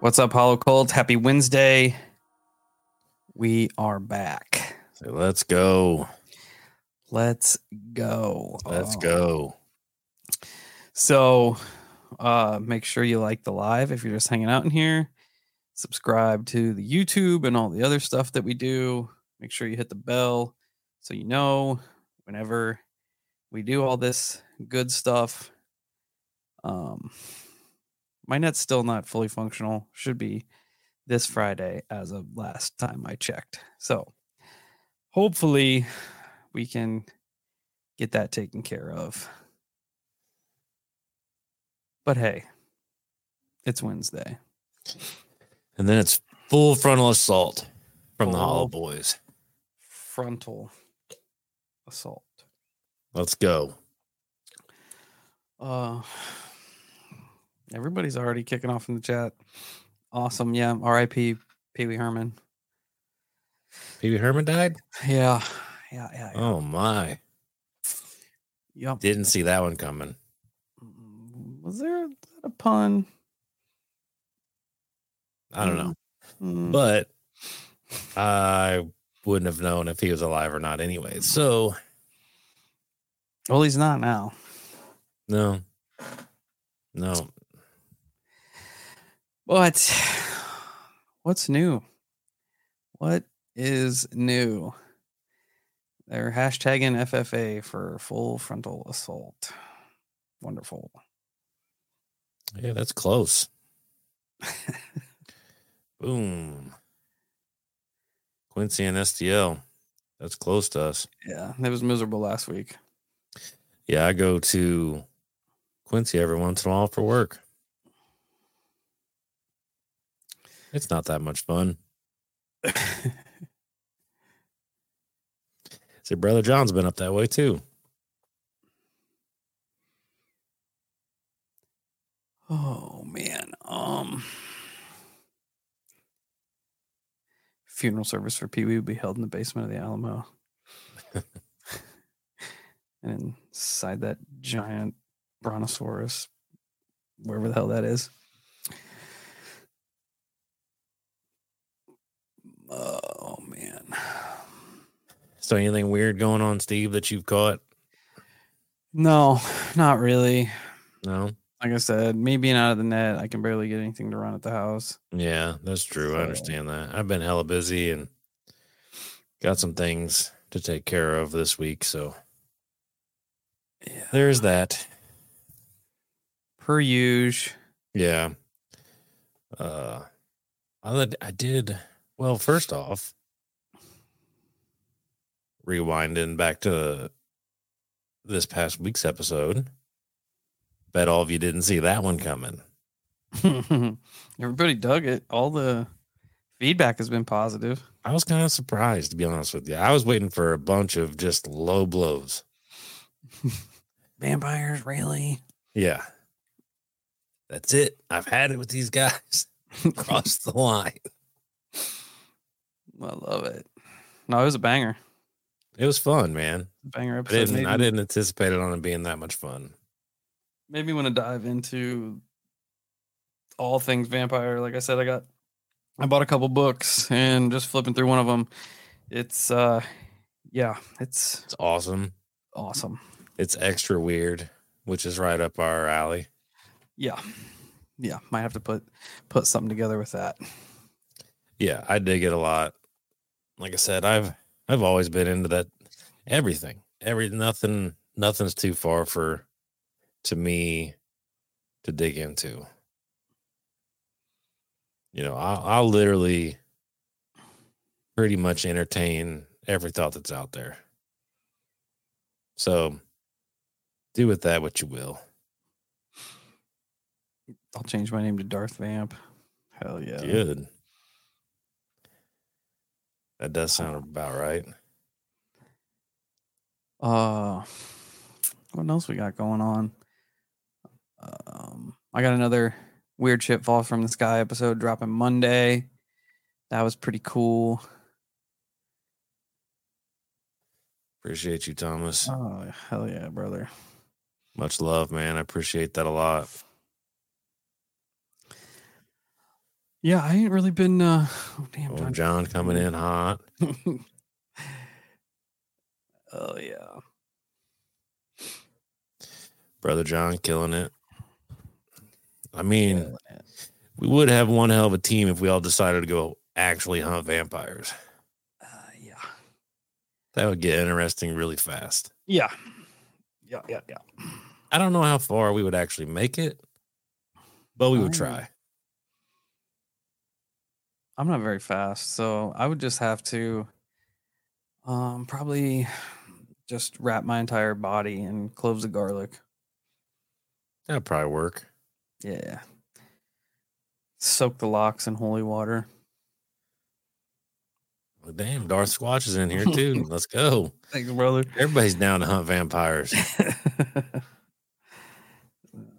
What's up, Hollow Colts? Happy Wednesday. We are back. So let's go. Let's go. Let's go. So make sure you like the live if you're just hanging out in here. Subscribe to the YouTube and all the other stuff that we do. Make sure you hit the bell so you know whenever we do all this good stuff. My net's still not fully functional. Should be this Friday as of last time I checked. So hopefully we can get that taken care of. But hey, it's Wednesday. And then it's full frontal assault from the Hollow Boys. Frontal assault. Let's go. Everybody's already kicking off in the chat. Awesome. Yeah. R.I.P. Pee Wee Herman. Pee Wee Herman died? Yeah. Oh, my. Yep. Didn't see that one coming. Was there a pun? I don't know. But I wouldn't have known if he was alive or not anyway. So. Well, he's not now. No. But what's new? What is new? They're hashtagging FFA for full frontal assault. Wonderful. Yeah, that's close. Boom. Quincy and STL. That's close to us. Yeah, that was miserable last week. Yeah, I go to Quincy every once in a while for work. It's not that much fun. See, Brother John's been up that way too. Oh man. Funeral service for Pee Wee will be held in the basement of the Alamo. And inside that giant Brontosaurus, wherever the hell that is. Oh, man. So anything weird going on, Steve, that you've caught? No, not really. No? Like I said, me being out of the net, I can barely get anything to run at the house. Yeah, that's true. So, I understand that. I've been hella busy and got some things to take care of this week, so yeah. There's that. Per usual. Yeah. Well, first off, rewinding back to this past week's episode, bet all of you didn't see that one coming. Everybody dug it. All the feedback has been positive. I was kind of surprised, to be honest with you. I was waiting for a bunch of just low blows. Vampires, really? Yeah. That's it. I've had it with these guys. Cross the line. I love it. No, it was a banger. It was fun, man. Banger episode. I didn't anticipate it on it being that much fun. Made me want to dive into all things vampire. Like I said, I bought a couple books and just flipping through one of them. It's it's awesome. Awesome. It's extra weird, which is right up our alley. Yeah. Might have to put something together with that. Yeah, I dig it a lot. Like I said, I've always been into that everything. Nothing's too far to me to dig into. You know, I'll literally pretty much entertain every thought that's out there. So do with that what you will. I'll change my name to Darth Vamp. Hell yeah. Good. That does sound about right. What else we got going on? I got another Weird Shit Falls from the Sky episode dropping Monday. That was pretty cool. Appreciate you, Thomas. Oh, hell yeah, brother. Much love, man. I appreciate that a lot. Yeah, I ain't really been. Oh, damn. Old John coming in hot. Oh, yeah. Brother John killing it. I mean, we would have one hell of a team if we all decided to go actually hunt vampires. Yeah. That would get interesting really fast. Yeah. Yeah, yeah, yeah. I don't know how far we would actually make it, but we would try. I'm not very fast, so I would just have to probably just wrap my entire body in cloves of garlic. That'd probably work. Yeah. Soak the locks in holy water. Well, damn, Darth Squatch is in here too. Let's go. Thanks, brother. Everybody's down to hunt vampires.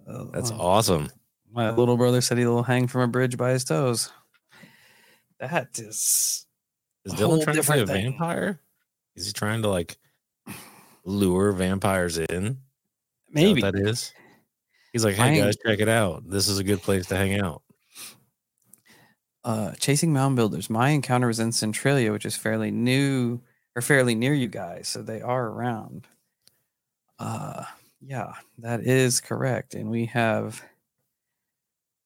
That's awesome. My little brother said he'll hang from a bridge by his toes. That is Dylan trying to play a vampire? Is he trying to like lure vampires in? Maybe. Is that what that is? He's like, hey guys, check it out. This is a good place to hang out. Chasing mound builders. My encounter was in Centralia, which is fairly new or fairly near you guys, so they are around. Yeah, that is correct. And we have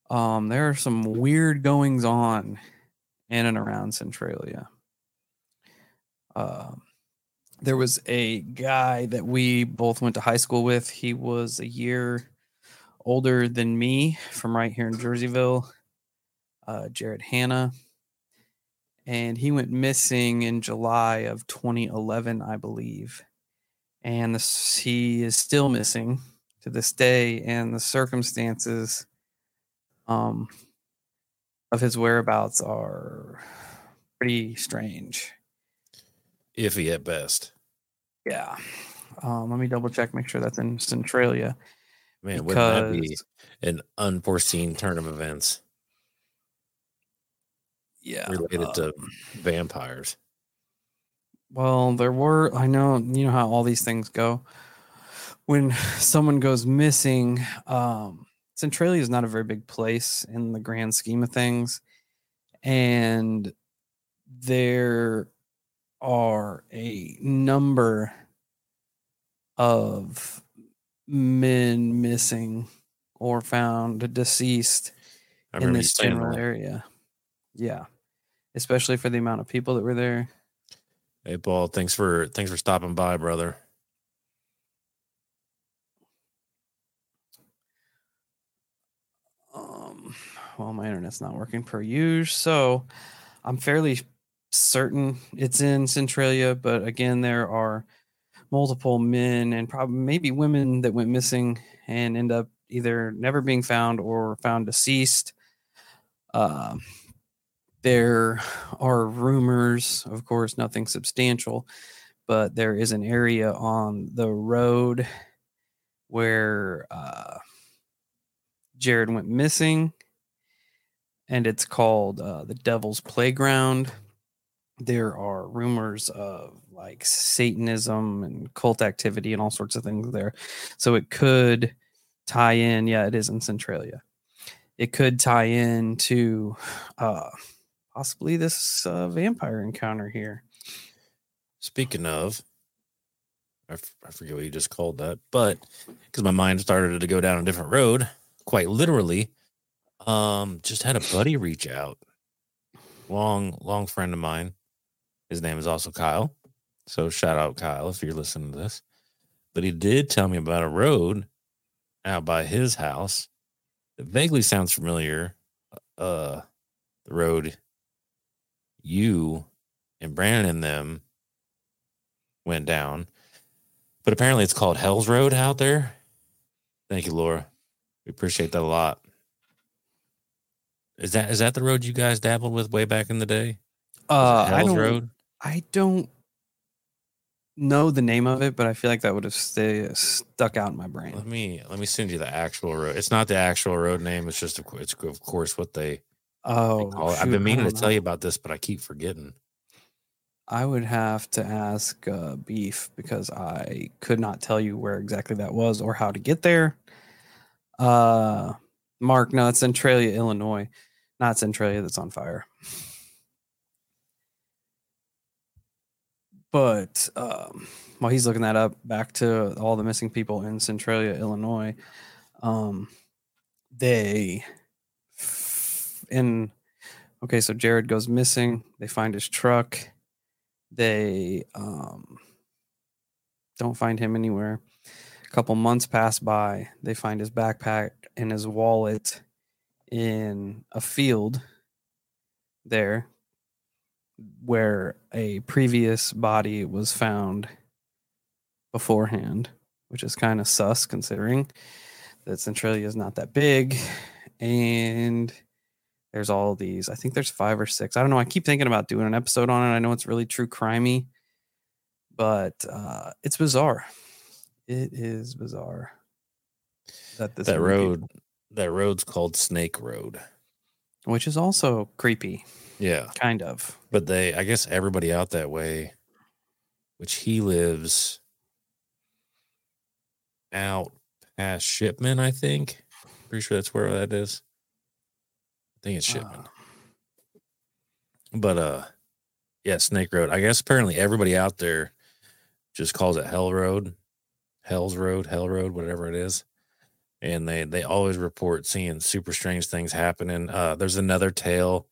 there are some weird goings on in and around Centralia. There was a guy that we both went to high school with. He was a year older than me from right here in Jerseyville, Jared Hanna. And he went missing in July of 2011, I believe. And he is still missing to this day. And the circumstances of his whereabouts are pretty strange. Iffy at best. Yeah. Let me double check, make sure that's in Centralia. Man, wouldn't that be an unforeseen turn of events? Yeah. Related to vampires. Well, I know, you know how all these things go. When someone goes missing, Centralia is not a very big place in the grand scheme of things. And there are a number of men missing or found deceased in this general area. Yeah. Especially for the amount of people that were there. Hey, Paul, thanks for stopping by, brother. Well, my internet's not working per usual, so I'm fairly certain it's in Centralia. But again, there are multiple men and probably maybe women that went missing and end up either never being found or found deceased. There are rumors, of course, nothing substantial, but there is an area on the road where Jared went missing. And it's called the Devil's Playground. There are rumors of like Satanism and cult activity and all sorts of things there. So it could tie in. Yeah, it is in Centralia. It could tie in to possibly this vampire encounter here. Speaking of, I forget what you just called that, but because my mind started to go down a different road, quite literally. Just had a buddy reach out. Long friend of mine. His name is also Kyle. So shout out Kyle if you're listening to this. But he did tell me about a road out by his house. It vaguely sounds familiar. The road you and Brandon and them went down. But apparently it's called Hell's Road out there. Thank you, Laura. We appreciate that a lot. Is that the road you guys dabbled with way back in the day? I don't know the name of it, but I feel like that would have stuck out in my brain. Let me send you the actual road. It's not the actual road name. It's just it's of course what they call it. I've been meaning to tell you about this, but I keep forgetting. I would have to ask Beef because I could not tell you where exactly that was or how to get there. Mark, no, it's Centralia, Illinois. not Centralia that's on fire. But while he's looking that up, back to all the missing people in Centralia, Illinois, so Jared goes missing. They find his truck. They don't find him anywhere. A couple months pass by. They find his backpack and his wallet in a field there where a previous body was found beforehand, which is kind of sus considering that Centralia is not that big. And there's all these, I think there's 5 or 6. I don't know. I keep thinking about doing an episode on it. I know it's really true crimey, but it's bizarre. It is bizarre. That road's called Snake Road, which is also creepy. Yeah, kind of. But I guess everybody out that way, which he lives out past Shipman, I think. Pretty sure that's where that is. I think it's Shipman. But yeah, Snake Road. I guess apparently everybody out there just calls it Hell's Road, whatever it is. And they always report seeing super strange things happening. There's another tale,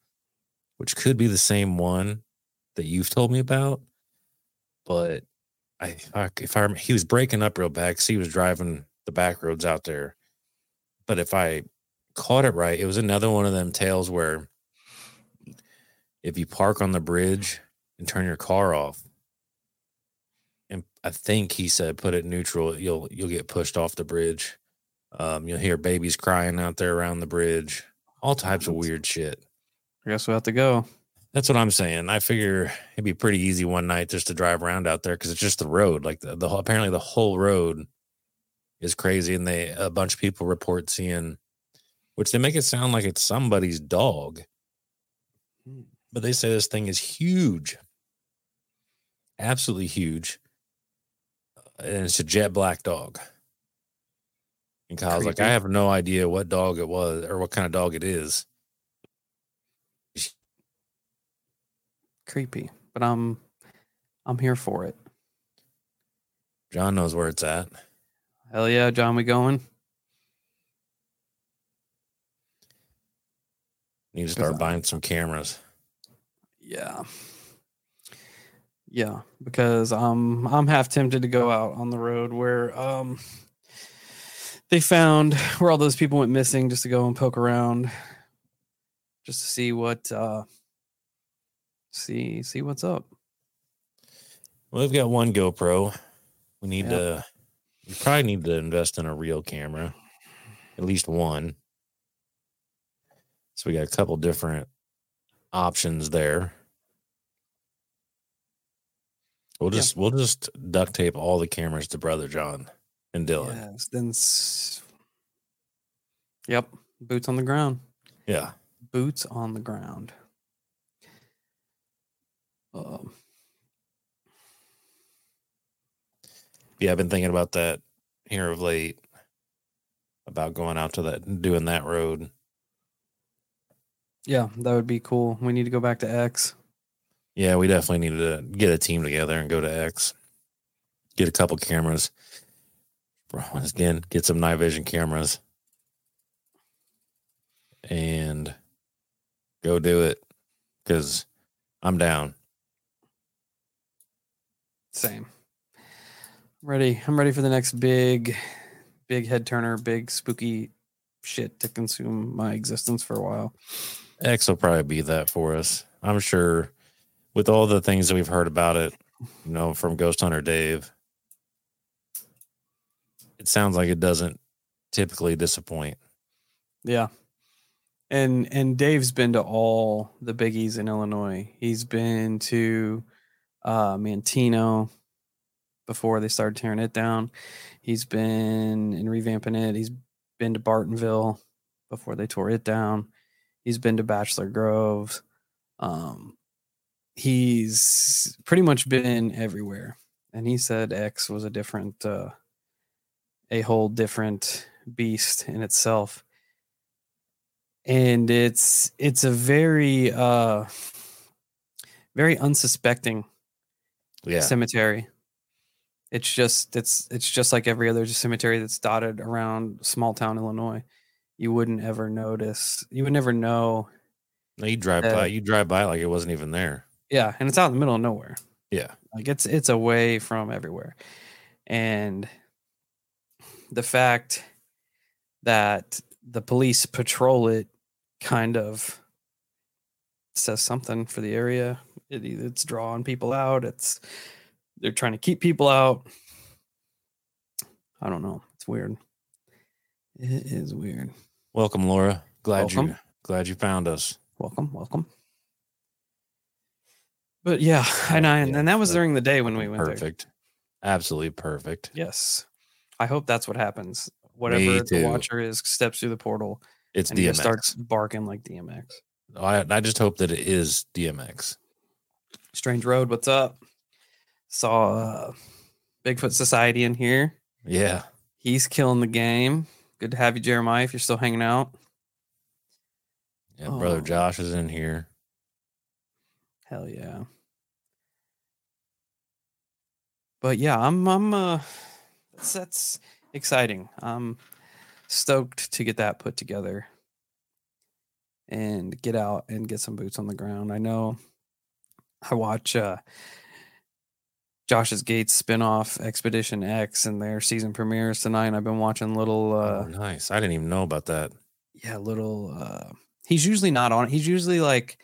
which could be the same one that you've told me about. But he was breaking up real bad because he was driving the back roads out there. But if I caught it right, it was another one of them tales where if you park on the bridge and turn your car off, and I think he said put it neutral, you'll get pushed off the bridge. You'll hear babies crying out there around the bridge, all types of weird shit. I guess we'll have to go. That's what I'm saying. I figure it'd be pretty easy one night just to drive around out there because it's just the road. Like apparently the whole road is crazy, and a bunch of people report seeing, which they make it sound like it's somebody's dog, but they say this thing is huge, absolutely huge, and it's a jet black dog. And Kyle's creepy. Like, I have no idea what dog it was or what kind of dog it is. Creepy, but I'm here for it. John knows where it's at. Hell yeah, John, we going? Need to start buying some cameras. Yeah, because I'm half tempted to go out on the road where they found where all those people went missing, just to go and poke around, just to see what see what's up. Well, we've got one GoPro. We need to. You probably need to invest in a real camera, at least one. So we got a couple different options there. We'll just duct tape all the cameras to Brother John and Dylan. Yes, then. Yep, boots on the ground. Yeah, boots on the ground. Yeah, I've been thinking about that here of late, about going out to that, doing that road. Yeah, that would be cool. We need to go back to X. Yeah, we definitely need to get a team together and go to X. Get a couple cameras. Once again, get some night vision cameras. And go do it, because I'm down. Same. I'm ready for the next big head turner, big spooky shit to consume my existence for a while. X will probably be that for us. I'm sure with all the things that we've heard about it, from Ghost Hunter Dave, it sounds like it doesn't typically disappoint. Yeah. And Dave's been to all the biggies in Illinois. He's been to Mantino before they started tearing it down. He's been and revamping it. He's been to Bartonville before they tore it down. He's been to Bachelor Grove. He's pretty much been everywhere. And he said X was a whole different beast in itself. And it's a very very unsuspecting cemetery. It's just like every other cemetery that's dotted around small town Illinois. You wouldn't ever notice. You would never know. No, you drive by like it wasn't even there. Yeah, and it's out in the middle of nowhere. Yeah. Like it's away from everywhere. And the fact that the police patrol it kind of says something for the area. It's drawing people out. They're trying to keep people out. I don't know. It's weird. It is weird. Welcome, Laura. Glad you found us. Welcome. But yeah, and that was during the day when we went there. Perfect. Absolutely perfect. Yes. I hope that's what happens. Whatever the watcher is steps through the portal. It's DMX. He starts barking like DMX. I just hope that it is DMX. Strange Road, what's up? Saw Bigfoot Society in here. Yeah. He's killing the game. Good to have you, Jeremiah, if you're still hanging out. Yeah, Brother Josh is in here. Hell yeah. But yeah, I'm that's exciting. I'm stoked to get that put together and get out and get some boots on the ground. I know I watch Josh's Gates spinoff Expedition X and their season premieres tonight. And I've been watching little. Nice. I didn't even know about that. Yeah, little. He's usually not on. He's usually like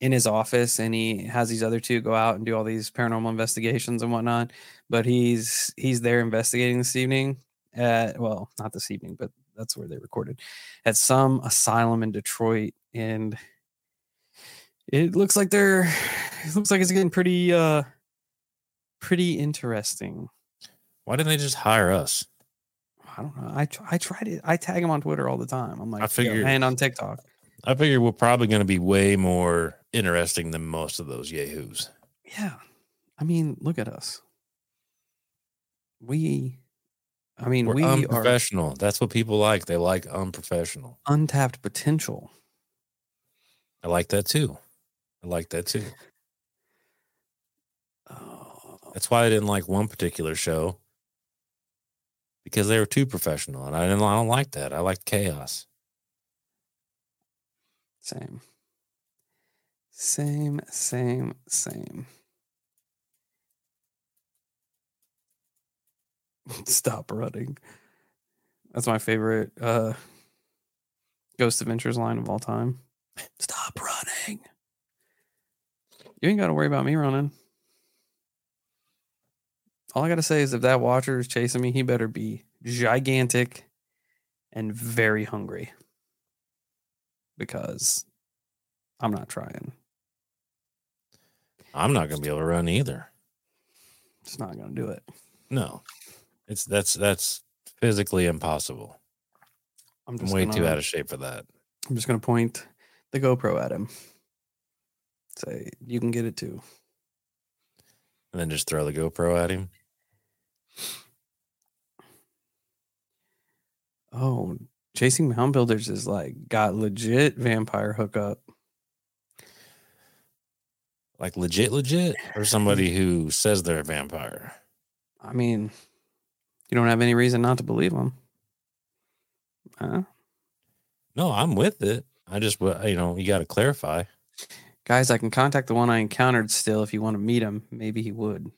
in his office, and he has these other two go out and do all these paranormal investigations and whatnot. But he's there investigating this evening. Well, not this evening, but that's where they recorded at some asylum in Detroit, and it looks like it's getting pretty interesting. Why didn't they just hire us? I don't know. I tag him on Twitter all the time. I'm like, and on TikTok. I figure we're probably going to be way more interesting than most of those yahoos. Yeah. I mean, look at us. We're unprofessional. That's what people like. They like unprofessional. Untapped potential. I like that too. That's why I didn't like one particular show, because they were too professional, and I don't like that. I like chaos. Same. Stop running. That's my favorite Ghost Adventures line of all time. Stop running. You ain't got to worry about me running. All I got to say is if that watcher is chasing me, he better be gigantic and very hungry, because I'm not trying. I'm not going to be able to run either. It's not going to do it. No, that's physically impossible. I'm way too out of shape for that. I'm just going to point the GoPro at him. Say, you can get it too. And then just throw the GoPro at him. Oh, Chasing Mound Builders is like got legit vampire hookup. Like legit, or somebody who says they're a vampire. I mean, you don't have any reason not to believe them. Huh? No, I'm with it. I just, you got to clarify. Guys, I can contact the one I encountered still if you want to meet him. Maybe he would.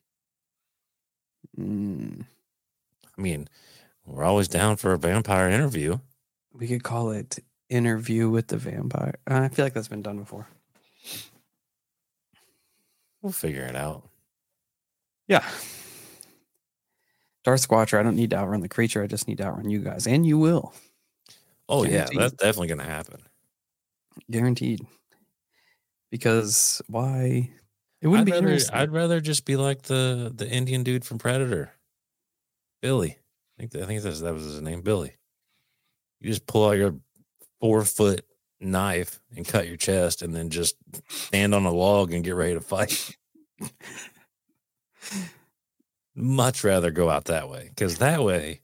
I mean, we're always down for a vampire interview. We could call it Interview with the Vampire. I feel like that's been done before. We'll figure it out. Yeah. Darth Squatcher, I don't need to outrun the creature. I just need to outrun you guys. And you will. Oh, guaranteed. Yeah. That's definitely going to happen. Guaranteed. Because why? It wouldn't be interesting. I'd rather just be like the Indian dude from Predator, Billy. I think that was his name, Billy. You just pull out your 4-foot knife and cut your chest, and then just stand on a log and get ready to fight. Much rather go out that way, because that way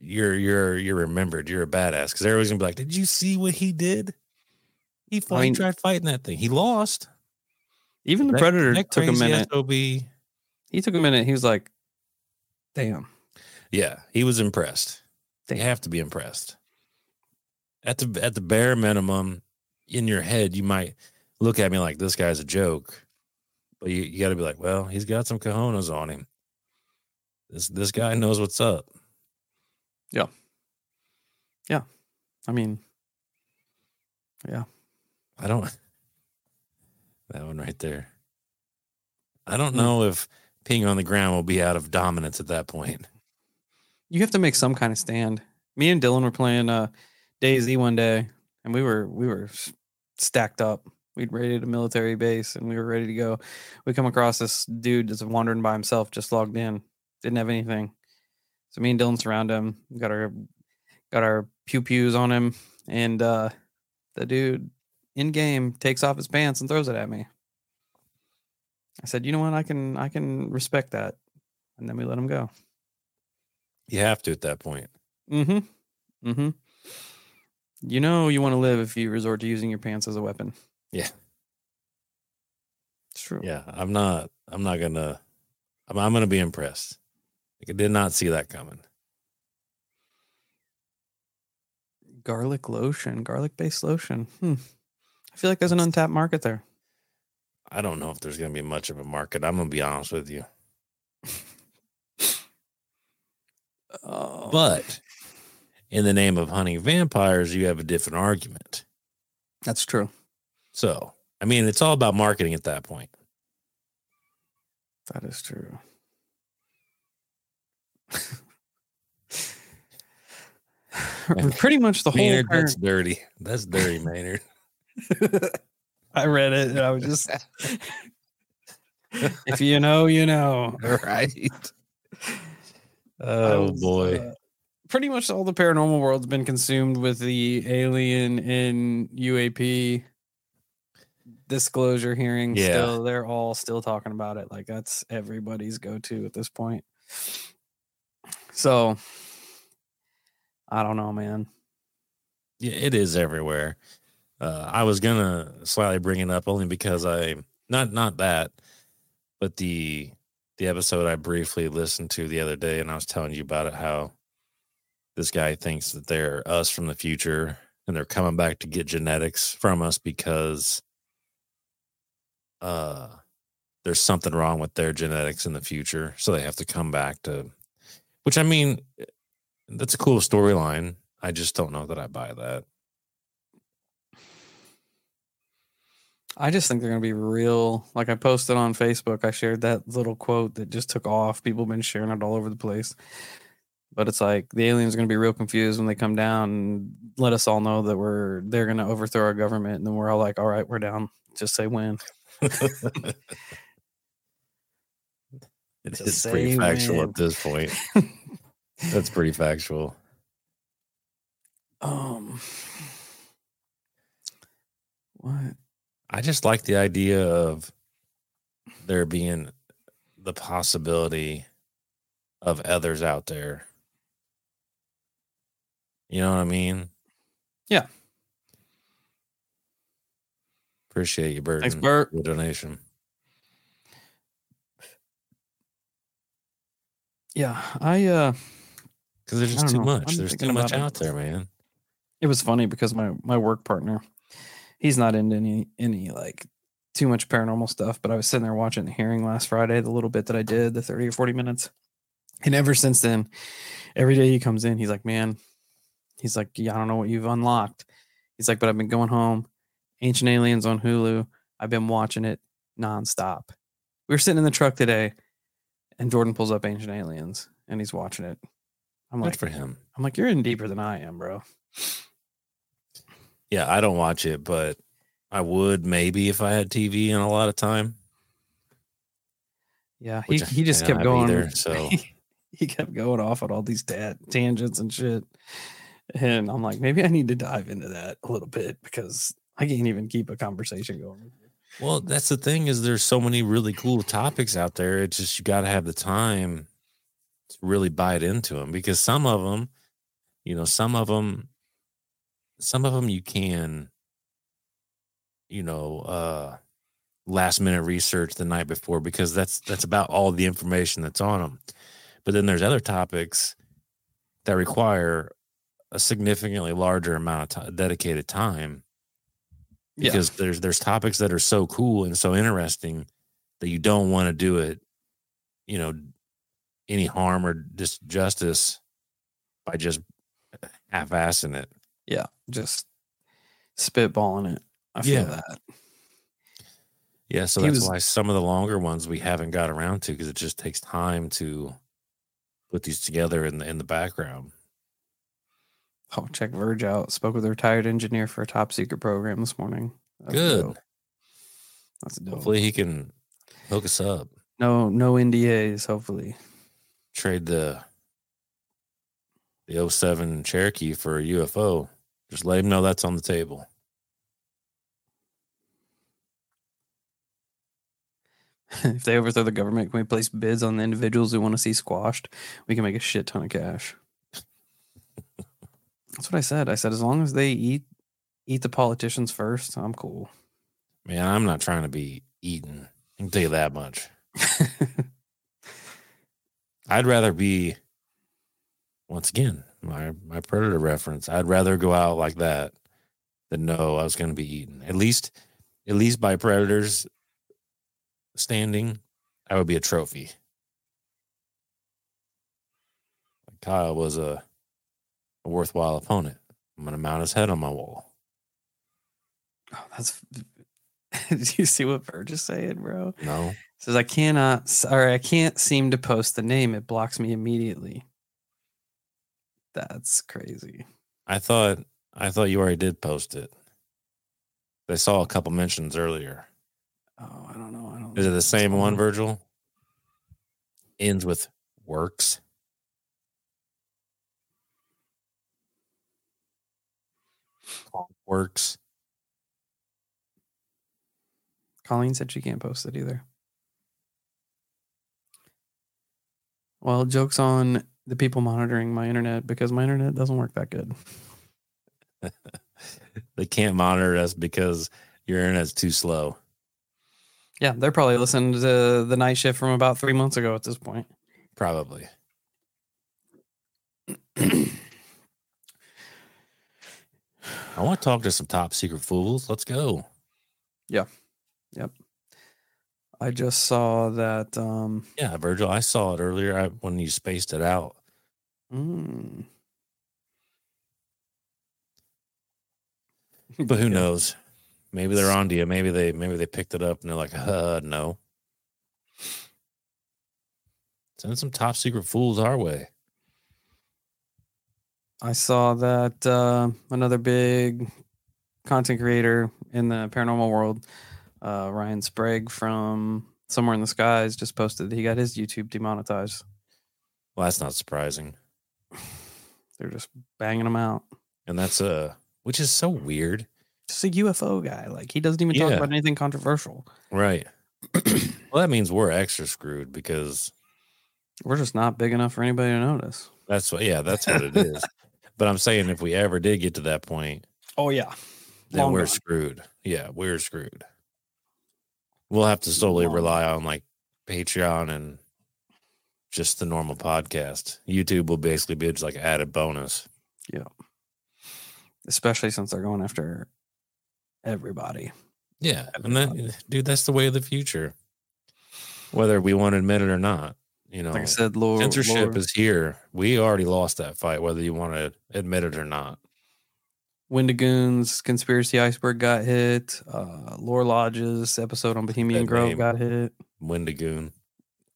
you're remembered. You're a badass. Because everybody's gonna be like, did you see what he did? He fought, he tried fighting that thing. He lost. Even the Predator took a minute. SOB. He took a minute. He was like, damn. Yeah, he was impressed. They have to be impressed. At the bare minimum, in your head, you might look at me like, this guy's a joke. But you got to be like, well, he's got some cojones on him. This guy knows what's up. Yeah. Yeah. I mean, yeah. That one right there. I don't know if peeing on the ground will be out of dominance at that point. You have to make some kind of stand. Me and Dylan were playing DayZ one day, and we were stacked up. We'd raided a military base, and we were ready to go. We come across this dude that's wandering by himself, just logged in, didn't have anything. So me and Dylan surround him, got our pew pews on him, and the dude in game takes off his pants and throws it at me. I said, you know what, I can respect that, and then we let him go. You have to at that point. Mm-hmm. Mm-hmm. You know you want to live if you resort to using your pants as a weapon. Yeah. It's true. Yeah, I'm gonna be impressed. Like, I did not see that coming. Garlic lotion, garlic-based lotion. I feel like there's an untapped market there. I don't know if there's gonna be much of a market. I'm gonna be honest with you. But in the name of hunting vampires, you have a different argument. That's true. So, I mean, it's all about marketing at that point. That is true. Pretty much the whole... Maynard, that's dirty. That's dirty, Maynard. I read it and I was just... If you know, you know. Right. Oh, boy. Pretty much all the paranormal world's been consumed with the alien and UAP disclosure hearings. Yeah. Still, they're all still talking about it. Like, that's everybody's go-to at this point. So, I don't know, man. Yeah, it is everywhere. I was going to slightly bring it up only because not that, but the episode I briefly listened to the other day, and I was telling you about it, how this guy thinks that they're us from the future and they're coming back to get genetics from us because there's something wrong with their genetics in the future. So they have to come back to, which, I mean, that's a cool storyline. I just don't know that I buy that. I just think they're going to be real. Like, I posted on Facebook, I shared that little quote that just took off. People have been sharing it all over the place. But it's like, the aliens are going to be real confused when they come down and let us all know that they're going to overthrow our government. And then we're all like, all right, we're down. Just say when. It is pretty factual at this point. That's pretty factual. What? I just like the idea of there being the possibility of others out there. You know what I mean? Yeah. Appreciate you, Bert. Thanks, Bert. The donation. Yeah, I because there's just too much. There's too much out there, man. It was funny because my work partner, he's not into any like too much paranormal stuff, but I was sitting there watching the hearing last Friday, the little bit that I did, the 30 or 40 minutes. And ever since then, every day he comes in, he's like, man, he's like, yeah, I don't know what you've unlocked. He's like, but I've been going home. Ancient Aliens on Hulu. I've been watching it nonstop. We were sitting in the truck today and Jordan pulls up Ancient Aliens and he's watching it. I'm like, good for him. I'm like, you're in deeper than I am, bro. Yeah, I don't watch it, but I would maybe if I had TV and a lot of time. Yeah, he just kept going. Either, so he kept going off on all these tangents and shit. And I'm like, maybe I need to dive into that a little bit because I can't even keep a conversation going. Well, that's the thing is there's so many really cool topics out there. It's just you got to have the time to really bite into them because some of them You know, some of them you can, you know, last minute research the night before, because that's about all the information that's on them. But then there's other topics that require a significantly larger amount of dedicated time, because there's topics that are so cool and so interesting that you don't want to do it, you know, any harm or justice by just half-assing it. Yeah, just spitballing it. I feel that. Yeah, so that's why some of the longer ones we haven't got around to, because it just takes time to put these together in the background. Oh, check Verge out. Spoke with a retired engineer for a top secret program this morning. That's good. Dope. That's dope. Hopefully he can hook us up. No NDAs, hopefully. Trade the 07 Cherokee for a UFO. Just let him know that's on the table. If they overthrow the government, can we place bids on the individuals who want to see squashed? We can make a shit ton of cash. That's what I said. I said, as long as they eat the politicians first, I'm cool. Man, I'm not trying to be eaten. I can tell you that much. I'd rather be, once again, my predator reference, I'd rather go out like that than know I was going to be eaten. At least by predators standing, I would be a trophy. Kyle was a worthwhile opponent. I'm going to mount his head on my wall. Oh, that's... Did you see what Verge is saying, bro? No. It says, I can't seem to post the name. It blocks me immediately. That's crazy. I thought you already did post it. I saw a couple mentions earlier. Oh, I don't know. Is it the same one, Virgil? Ends with works. Works. Colleen said she can't post it either. Well, joke's on the people monitoring my internet, because my internet doesn't work that good. They can't monitor us because your internet's too slow. Yeah, they're probably listening to the Night Shift from about 3 months ago at this point. Probably. I want to talk to some top secret fools. Let's go. Yeah. Yep. I just saw that. Yeah, Virgil, I saw it earlier when you spaced it out. But who knows? Maybe they're on to you. Maybe they picked it up and they're like, no. Send some top secret fools our way. I saw that another big content creator in the paranormal world, Ryan Sprague from Somewhere in the Skies, just posted that he got his YouTube demonetized. Well, that's not surprising. They're just banging them out. And that's which is so weird. Just a UFO guy. Like, he doesn't even talk about anything controversial. Right. Well, that means we're extra screwed, because we're just not big enough for anybody to notice. That's what it is. But I'm saying, if we ever did get to that point, then we're screwed. Yeah, we're screwed. We'll have to solely rely on like Patreon and just the normal podcast. YouTube will basically be just like added bonus. Yeah. Especially since they're going after everybody. Yeah. Everybody. And that, dude, that's the way of the future. Whether we want to admit it or not, you know, like I said, censorship is here. We already lost that fight, whether you want to admit it or not. Wendigoon's conspiracy iceberg got hit. Lore Lodge's episode on Bohemian Grove got hit. Wendigoon.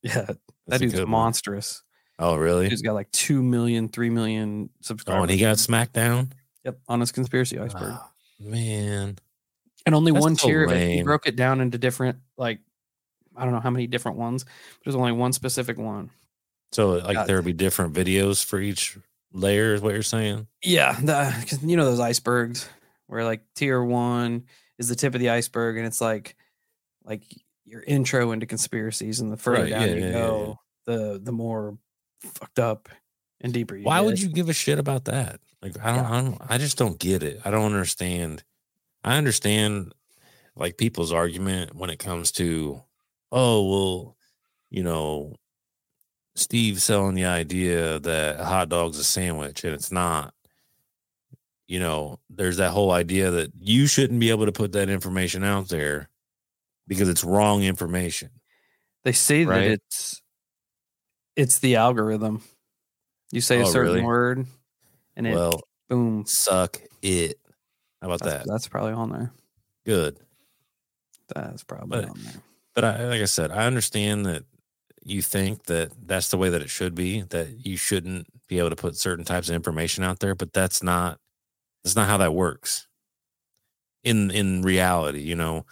Yeah. That dude's monstrous. Oh, really? He's got like 2 million, 3 million subscribers. Oh, and he got smacked down? Yep, on his conspiracy iceberg. Oh, man. And only that's one tier of it. He broke it down into different, like, I don't know how many different ones, but there's only one specific one. So, like, there would be different videos for each layer, is what you're saying? Yeah. Because, you know, those icebergs where, like, tier one is the tip of the iceberg, and it's like your intro into conspiracies, and the further down you go, the more fucked up and deeper. Why would you give a shit about that? Like, I just don't get it. I don't understand. I understand like people's argument when it comes to, oh, well, you know, Steve selling the idea that a hot dog's a sandwich and it's not. You know, there's that whole idea that you shouldn't be able to put that information out there because it's wrong information. They say that it's the algorithm. You say a certain word and it boom. Suck it. How about that? That's probably on there. Good. That's probably on there. But like I said, I understand that you think that that's the way that it should be, that you shouldn't be able to put certain types of information out there, but that's not how that works in reality. You know,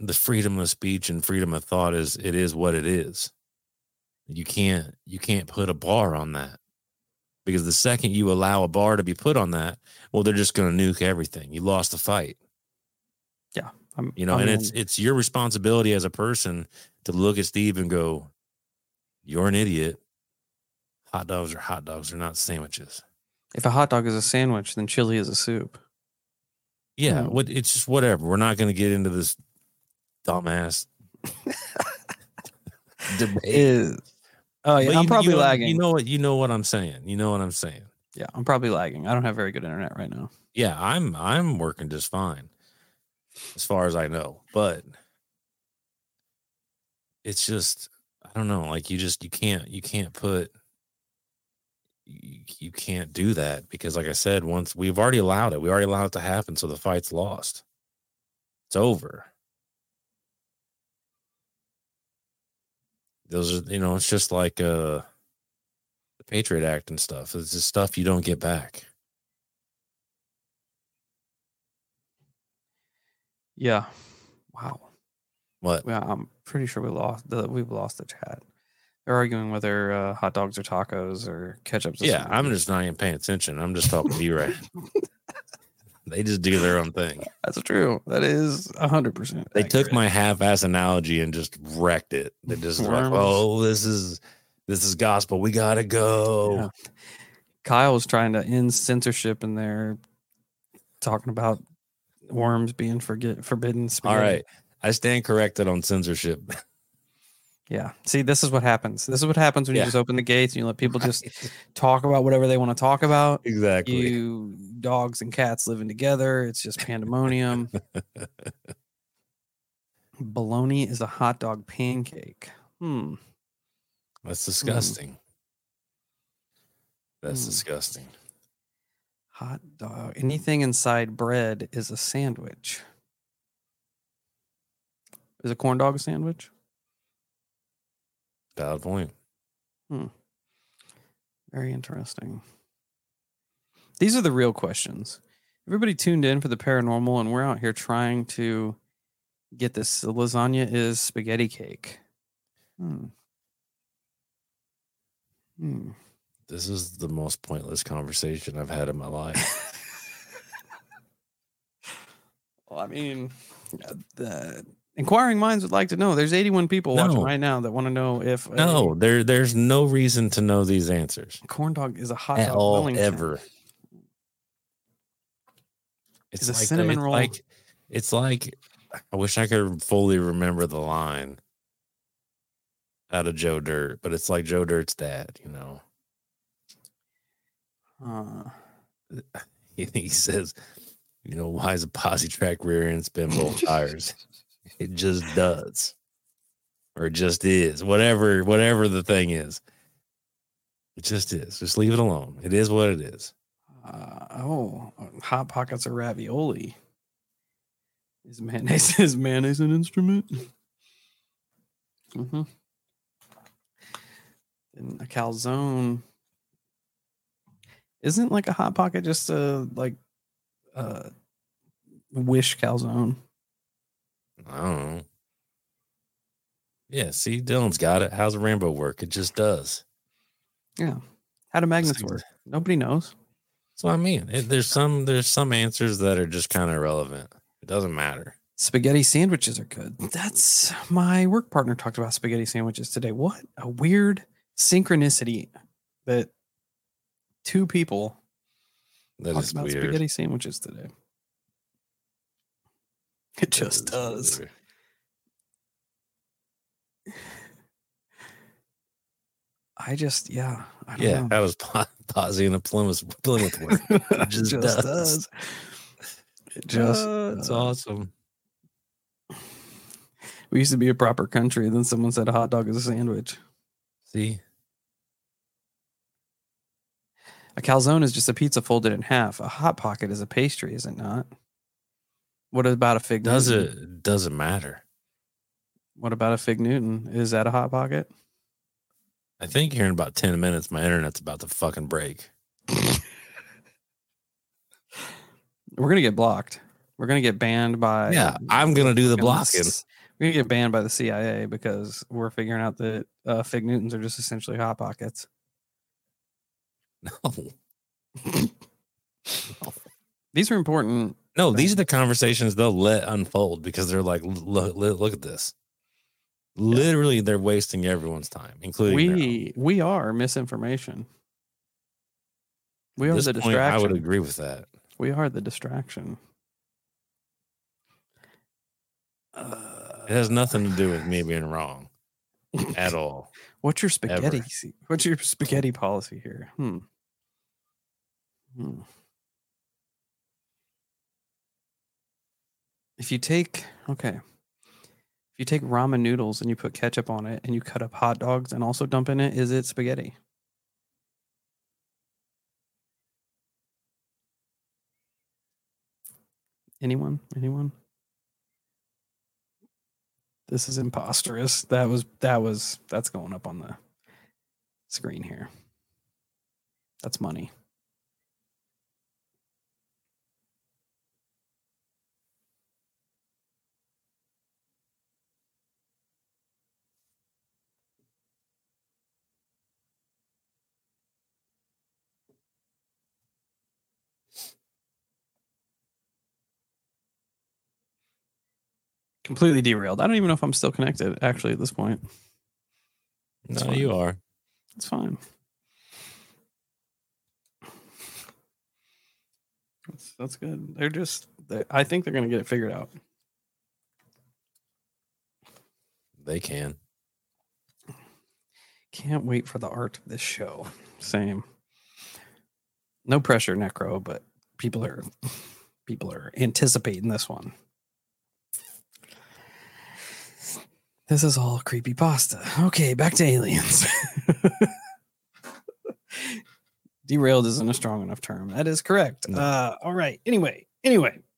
the freedom of speech and freedom of thought is what it is. You can't put a bar on that, because the second you allow a bar to be put on that, well, they're just going to nuke everything. You lost the fight. Yeah. I mean, it's your responsibility as a person to look at Steve and go, you're an idiot. Hot dogs are not sandwiches. If a hot dog is a sandwich, then chili is a soup. Yeah. Mm. It's just whatever. We're not going to get into this dumbass debate. I'm probably lagging. You know what I'm saying. You know what I'm saying? Yeah. I'm probably lagging. I don't have very good internet right now. Yeah. I'm working just fine, as far as I know, but it's just, I don't know. Like you can't do that, because like I said, once we've already allowed it, to happen. So the fight's lost. It's over. Those are, you know, it's just like the Patriot Act and stuff. It's just stuff you don't get back. Yeah. Wow. What? Well, I'm pretty sure we've lost the chat. They're arguing whether hot dogs are tacos or ketchup. Yeah, I'm just not even paying attention. I'm just talking to you right now. They just do their own thing. That's true. That is 100%. They took my half-ass analogy and just wrecked it. They just like, oh, this is gospel. We got to go. Yeah. Kyle was trying to end censorship in there, talking about worms being forbidden. All right. I stand corrected on censorship. Yeah. See, this is what happens. This is what happens when you just open the gates and you let people just talk about whatever they want to talk about. Exactly. You dogs and cats living together. It's just pandemonium. Bologna is a hot dog pancake. That's disgusting. That's disgusting. Hot dog. Anything inside bread is a sandwich. Is a corn dog a sandwich? Valid point. Very interesting. These are the real questions. Everybody tuned in for the paranormal, and we're out here trying to get this. The lasagna is spaghetti cake. This is the most pointless conversation I've had in my life. Well, I mean, the inquiring minds would like to know. There's 81 people watching right now that want to know if... No, there's no reason to know these answers. Corn dog is a hot dog. At all, Wellington. Ever. It's like a cinnamon roll. It's like... I wish I could fully remember the line out of Joe Dirt, but it's like Joe Dirt's dad, you know. He says, you know, why is a posse track rear end spin both tires? It just does, or it just is, whatever the thing is. It just is. Just leave it alone. It is what it is. Hot pockets or ravioli? Is mayonnaise an instrument? Mm-hmm. And a calzone. Isn't like a hot pocket just a wish calzone? I don't know. Yeah, see, Dylan's got it. How's a Rambo work? It just does. Yeah. How do magnets work? Nobody knows. That's what I mean. There's some answers that are just kind of irrelevant. It doesn't matter. Spaghetti sandwiches are good. That's my work partner talked about spaghetti sandwiches today. What a weird synchronicity. that two people talked about weird. Spaghetti sandwiches today. It just does. I just, yeah. I don't know. I was pausing the Plymouth word. It just does. It just it's awesome. We used to be a proper country, and then someone said a hot dog is a sandwich. See? A calzone is just a pizza folded in half. A hot pocket is a pastry, is it not? What about a fig Does Newton? It doesn't matter. What about a fig Newton? Is that a hot pocket? I think here in about 10 minutes, my internet's about to fucking break. We're going to get blocked. We're going to get banned by... Yeah, I'm going to do the blocking. We're going to get banned by the CIA because we're figuring out that fig Newtons are just essentially hot pockets. No. These are important... No, these are the conversations they'll let unfold because they're like, look at this. Yeah. Literally, they're wasting everyone's time, including we are misinformation. We are the distraction. I would agree with that. We are the distraction. It has nothing to do with me being wrong at all. What's your spaghetti policy here? If you take ramen noodles and you put ketchup on it and you cut up hot dogs and also dump in it, is it spaghetti? Anyone? This is imposterous. That's going up on the screen here. That's money. Completely derailed. I don't even know if I'm still connected, actually, at this point. No, you are. It's fine. That's good. I think they're going to get it figured out. They can. Can't wait for the art of this show. Same. No pressure, Necro, but people are anticipating this one. This is all creepypasta. Okay, back to aliens. Derailed isn't a strong enough term. That is correct. No. All right. Anyway,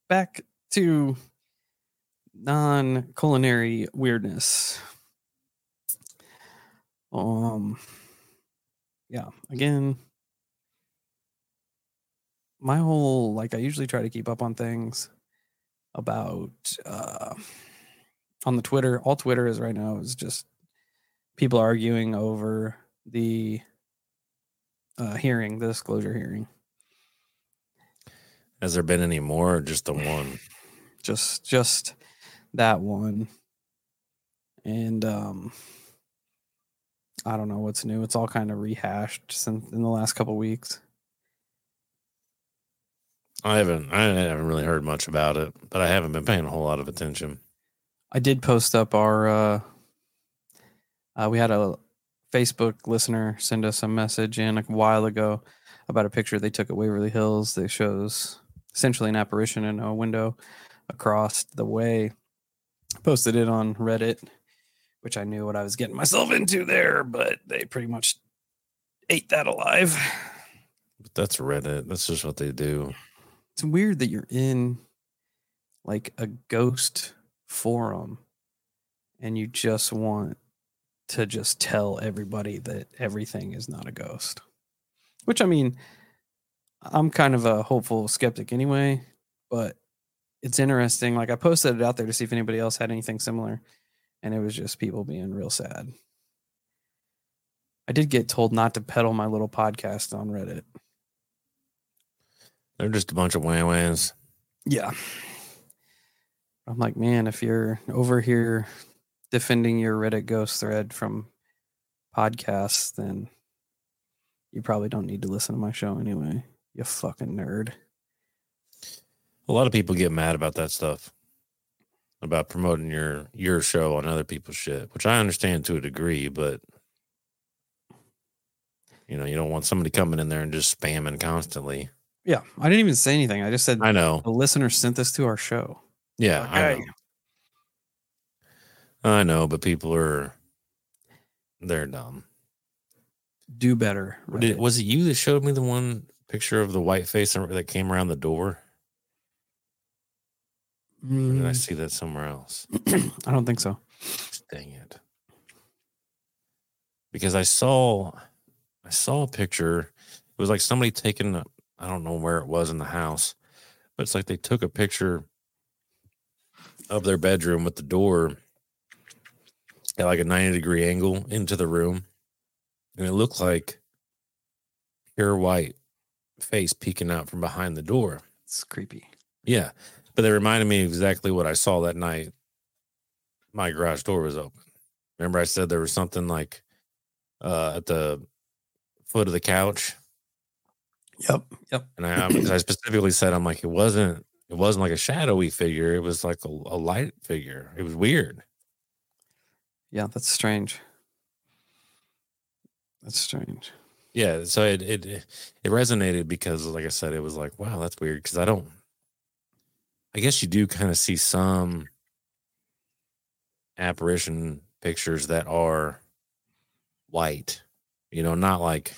back to non-culinary weirdness. Yeah, again, my whole, like, I usually try to keep up on things about... on the Twitter, all Twitter is right now is just people arguing over the hearing, the disclosure hearing. Has there been any more or just the one? Just that one. And I don't know what's new. It's all kind of rehashed since in the last couple of weeks. I haven't really heard much about it, but I haven't been paying a whole lot of attention. I did post up our, we had a Facebook listener send us a message in a while ago about a picture they took at Waverly Hills that shows essentially an apparition in a window across the way. Posted it on Reddit, which I knew what I was getting myself into there, but they pretty much ate that alive. But that's Reddit. That's just what they do. It's weird that you're in like a ghost forum and you just want to just tell everybody that everything is not a ghost, which I mean, I'm kind of a hopeful skeptic anyway, but it's interesting. Like I posted it out there to see if anybody else had anything similar, and it was just people being real sad. I did get told not to peddle my little podcast on Reddit. They're just a bunch of wah-wahs. Yeah. I'm like, man, if you're over here defending your Reddit ghost thread from podcasts, then You probably don't need to listen to my show anyway, you fucking nerd. A lot of people get mad about that stuff, about promoting your show on other people's shit, which I understand to a degree, but you know, you don't want somebody coming in there and just spamming constantly. Yeah, I didn't even say anything. I just said, I know a listener sent this to our show. Yeah, like, I know. I know, but people are, they're dumb. Do better. Was it you that showed me the one picture of the white face that came around the door? Mm. Or did I see that somewhere else? I don't think so. Dang it. Because I saw a picture. It was like somebody taking, I don't know where it was in the house, but it's like they took a picture of their bedroom with the door at like a 90-degree angle into the room. And it looked like pure white face peeking out from behind the door. It's creepy. Yeah. But they reminded me exactly what I saw that night. My garage door was open. Remember I said there was something like at the foot of the couch? Yep. And I specifically said, I'm like, it wasn't like a shadowy figure. It was like a light figure. It was weird. Yeah, that's strange. That's strange. Yeah, so it resonated because, like I said, it was like, wow, that's weird. Because I guess you do kind of see some apparition pictures that are white. You know, not like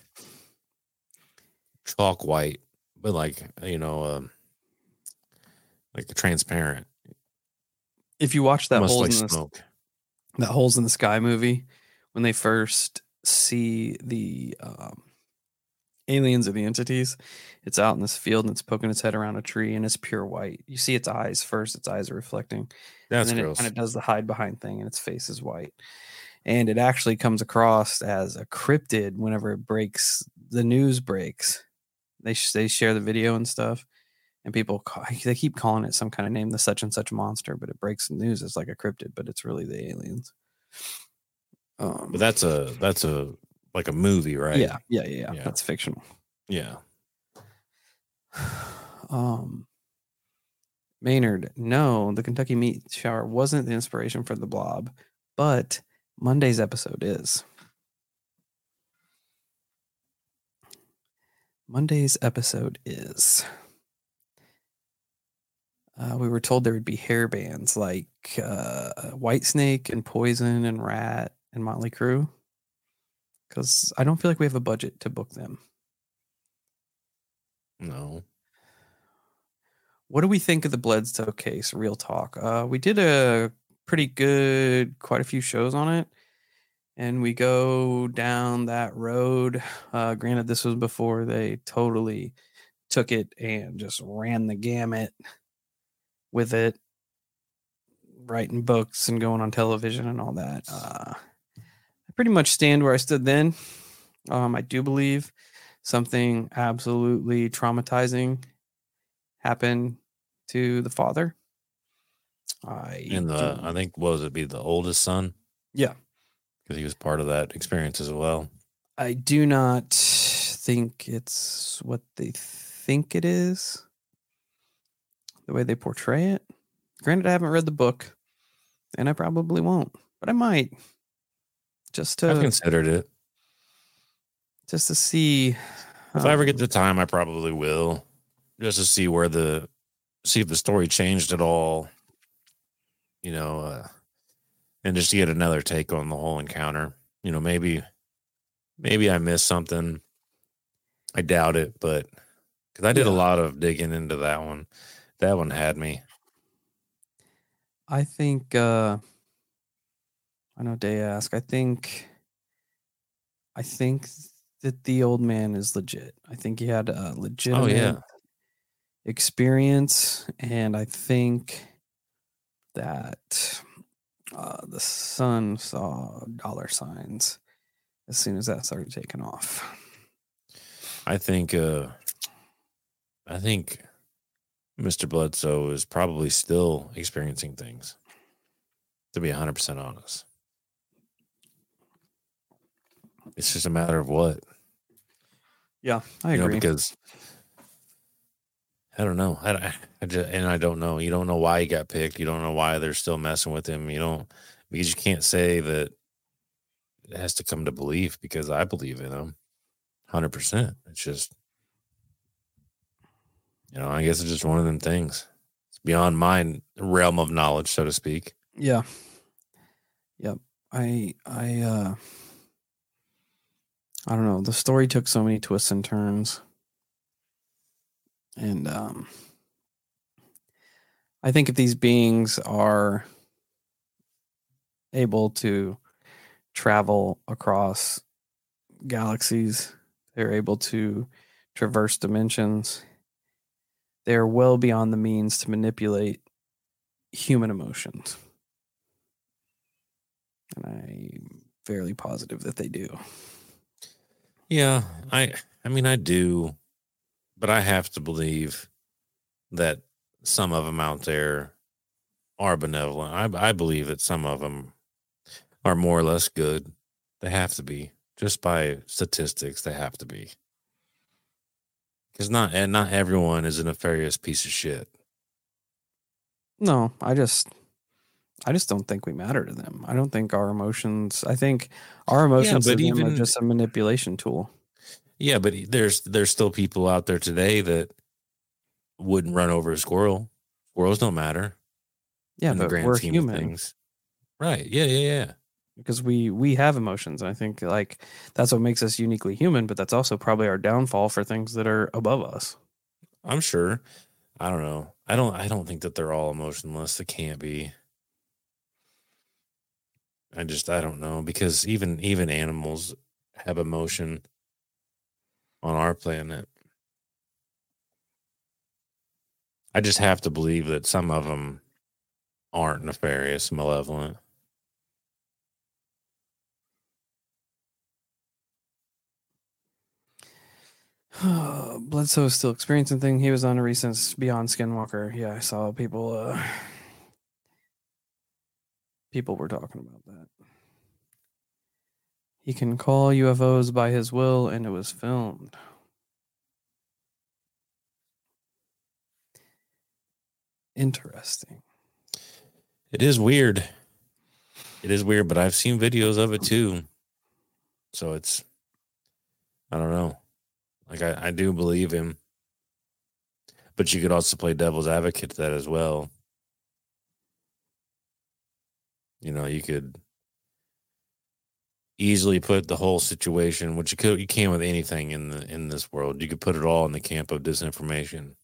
chalk white, but like, you know, like the transparent. If you watch that Holes in the Sky movie, when they first see the aliens or the entities, it's out in this field and it's poking its head around a tree and it's pure white. You see its eyes first, its eyes are reflecting. That's and then gross. It kind of does the hide behind thing and its face is white. And it actually comes across as a cryptid whenever it breaks, the news breaks. They share the video and stuff and people they keep calling it some kind of name, the such and such monster, but it breaks the news as like a cryptid, but it's really the aliens. But that's like a movie, right? Yeah. That's fictional. Yeah. Maynard, no, the Kentucky meat shower wasn't the inspiration for the blob, but Monday's episode is. We were told there would be hair bands like Whitesnake and Poison and Rat and Motley Crue, because I don't feel like we have a budget to book them. No. What do we think of the Bledsoe case? Real talk. We did a pretty good, quite a few shows on it, and we go down that road. Granted, this was before they totally took it and just ran the gamut with it, writing books and going on television and all that. Pretty much stand where I stood then. I do believe something absolutely traumatizing happened to the father. I think the oldest son. Yeah, because he was part of that experience as well. I do not think it's what they think it is, the way they portray it. Granted, I haven't read the book, and I probably won't, but I might. I've considered it. Just to see. If I ever get the time, I probably will. Just to see see if the story changed at all, you know, and just to get another take on the whole encounter. You know, maybe I missed something. I doubt it, but because I did a lot of digging into that one. That one had me. I think, I know Day asked. I think that the old man is legit. I think he had a legitimate experience, and I think that the son saw dollar signs as soon as that started taking off. I think Mr. Bledsoe is probably still experiencing things, to be 100% honest. It's just a matter of what. Yeah, I agree. You know, because I don't know. I don't know. You don't know why he got picked. You don't know why they're still messing with him. Because you can't say that it has to come to belief, because I believe in him 100%. It's just, I guess it's just one of them things. It's beyond my realm of knowledge, so to speak. Yeah. Yep. I don't know. The story took so many twists and turns. And I think if these beings are able to travel across galaxies, they're able to traverse dimensions, they are well beyond the means to manipulate human emotions. And I'm fairly positive that they do. Yeah, I do, but I have to believe that some of them out there are benevolent. I believe that some of them are more or less good. They have to be. Just by statistics, they have to be. Because not everyone is a nefarious piece of shit. No, I just don't think we matter to them. I don't think our emotions... I think our emotions are just a manipulation tool. Yeah, but there's still people out there today that wouldn't run over a squirrel. Squirrels don't matter. Yeah, but we're humans. Right, yeah. Because we have emotions. And I think that's what makes us uniquely human, but that's also probably our downfall for things that are above us. I'm sure. I don't know. I don't think that they're all emotionless. They can't be. I don't know, because even animals have emotion on our planet. I just have to believe that some of them aren't nefarious, malevolent. Bledsoe is still experiencing things. He was on a recent Beyond Skinwalker. Yeah, I saw people. People were talking about that. He can call UFOs by his will, and it was filmed. Interesting. It is weird. But I've seen videos of it too. So it's, I don't know. I do believe him. But you could also play devil's advocate to that as well. You could easily put the whole situation, which you can with anything in this world. You could put it all in the camp of disinformation.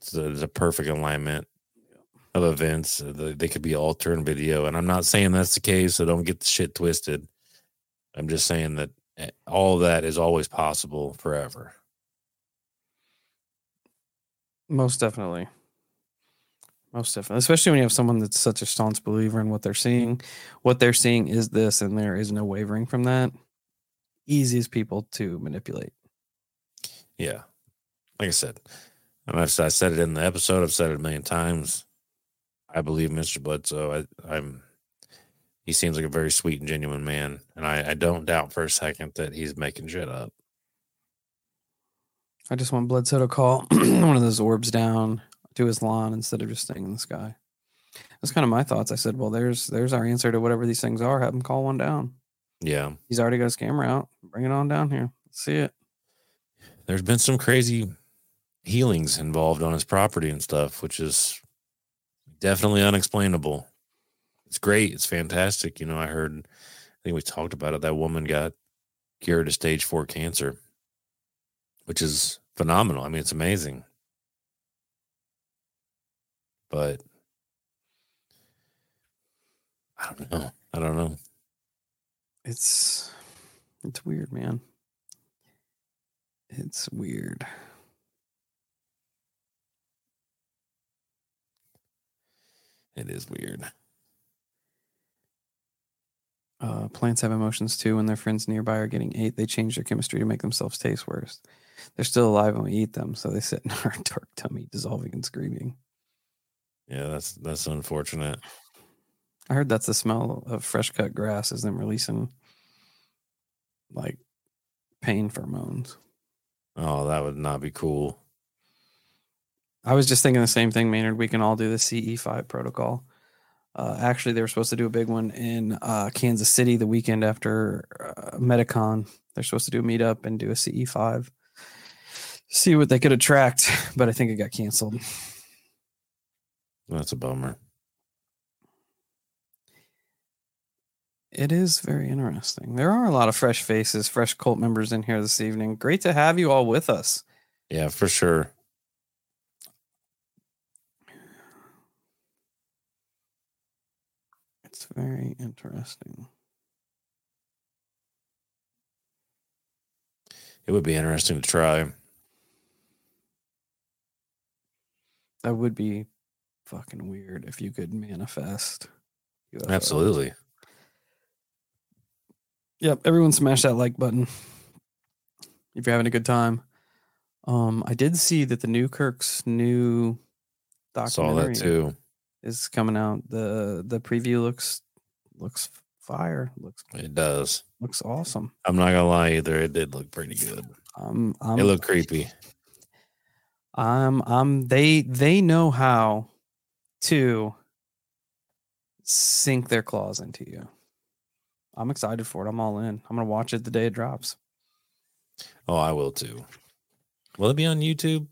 So there's a perfect alignment of events. They could be all turned video. And I'm not saying that's the case, so don't get the shit twisted. I'm just saying that all of that is always possible forever. Most definitely. Especially when you have someone that's such a staunch believer in what they're seeing. What they're seeing is this, and there is no wavering from that. Easiest people to manipulate. Yeah. Like I said, and I said it in the episode, I've said it a million times. I believe Mr. Bledsoe. He seems like a very sweet and genuine man, and I don't doubt for a second that he's making shit up. I just want Bledsoe to call one of those orbs down to his lawn instead of just staying in the sky. That's kind of my thoughts. I said, well, there's our answer to whatever these things are. Have him call one down. Yeah. He's already got his camera out. Bring it on down here. Let's see it. There's been some crazy healings involved on his property and stuff, which is definitely unexplainable. It's great. It's fantastic. I think we talked about it. That woman got cured of stage 4 cancer, which is phenomenal. I mean, it's amazing. But I don't know. It's weird, man. It's weird. It is weird. Plants have emotions too. When their friends nearby are getting ate, they change their chemistry to make themselves taste worse. They're still alive when we eat them, so they sit in our dark tummy, dissolving and screaming. Yeah, that's unfortunate. I heard that's the smell of fresh cut grass is them releasing pain pheromones. Oh, that would not be cool. I was just thinking the same thing, Maynard. We can all do the CE5 protocol. Actually, they were supposed to do a big one in Kansas City the weekend after Medicon. They're supposed to do a meetup and do a CE5. See what they could attract, but I think it got canceled. That's a bummer. It is very interesting. There are a lot of fresh faces, fresh cult members in here this evening. Great to have you all with us. Yeah, for sure. It's very interesting. It would be interesting to try. That would be fucking weird if you could manifest. UFOs. Absolutely. Yep, everyone smash that like button if you're having a good time. I did see that the Newkirk's new documentary is coming out. The preview looks fire. It does. Looks awesome. I'm not gonna lie either. It did look pretty good. It looked creepy. They know how to sink their claws into you. I'm excited for it. I'm all in. I'm going to watch it the day it drops. Oh, I will too. Will it be on YouTube?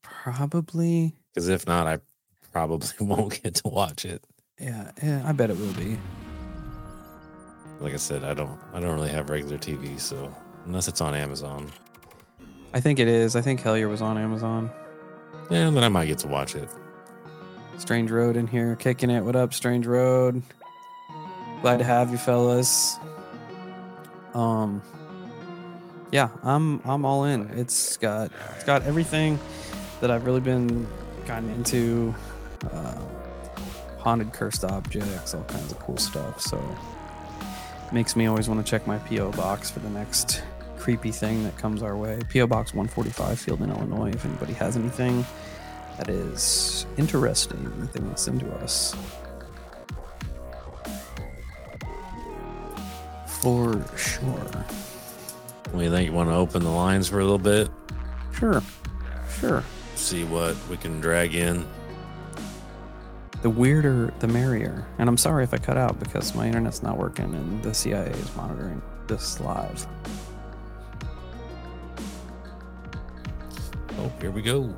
Probably. Because if not, I probably won't get to watch it. Yeah, I bet it will be. Like I said, I don't really have regular TV, so unless it's on Amazon. I think it is. I think Hellier was on Amazon. Yeah, then I might get to watch it. Strange Road in here, kicking it. What up, Strange Road? Glad to have you, fellas. Yeah, I'm all in. It's got everything that I've really been gotten into. Haunted, cursed objects, all kinds of cool stuff. So makes me always want to check my PO box for the next creepy thing that comes our way. PO Box 145, Fieldon, Illinois. If anybody has anything that is interesting that they want to send to us, for sure. Well, you think you want to open the lines for a little bit? Sure. See what we can drag in. The weirder, the merrier. And I'm sorry if I cut out because my internet's not working and the CIA is monitoring this live. Oh, here we go.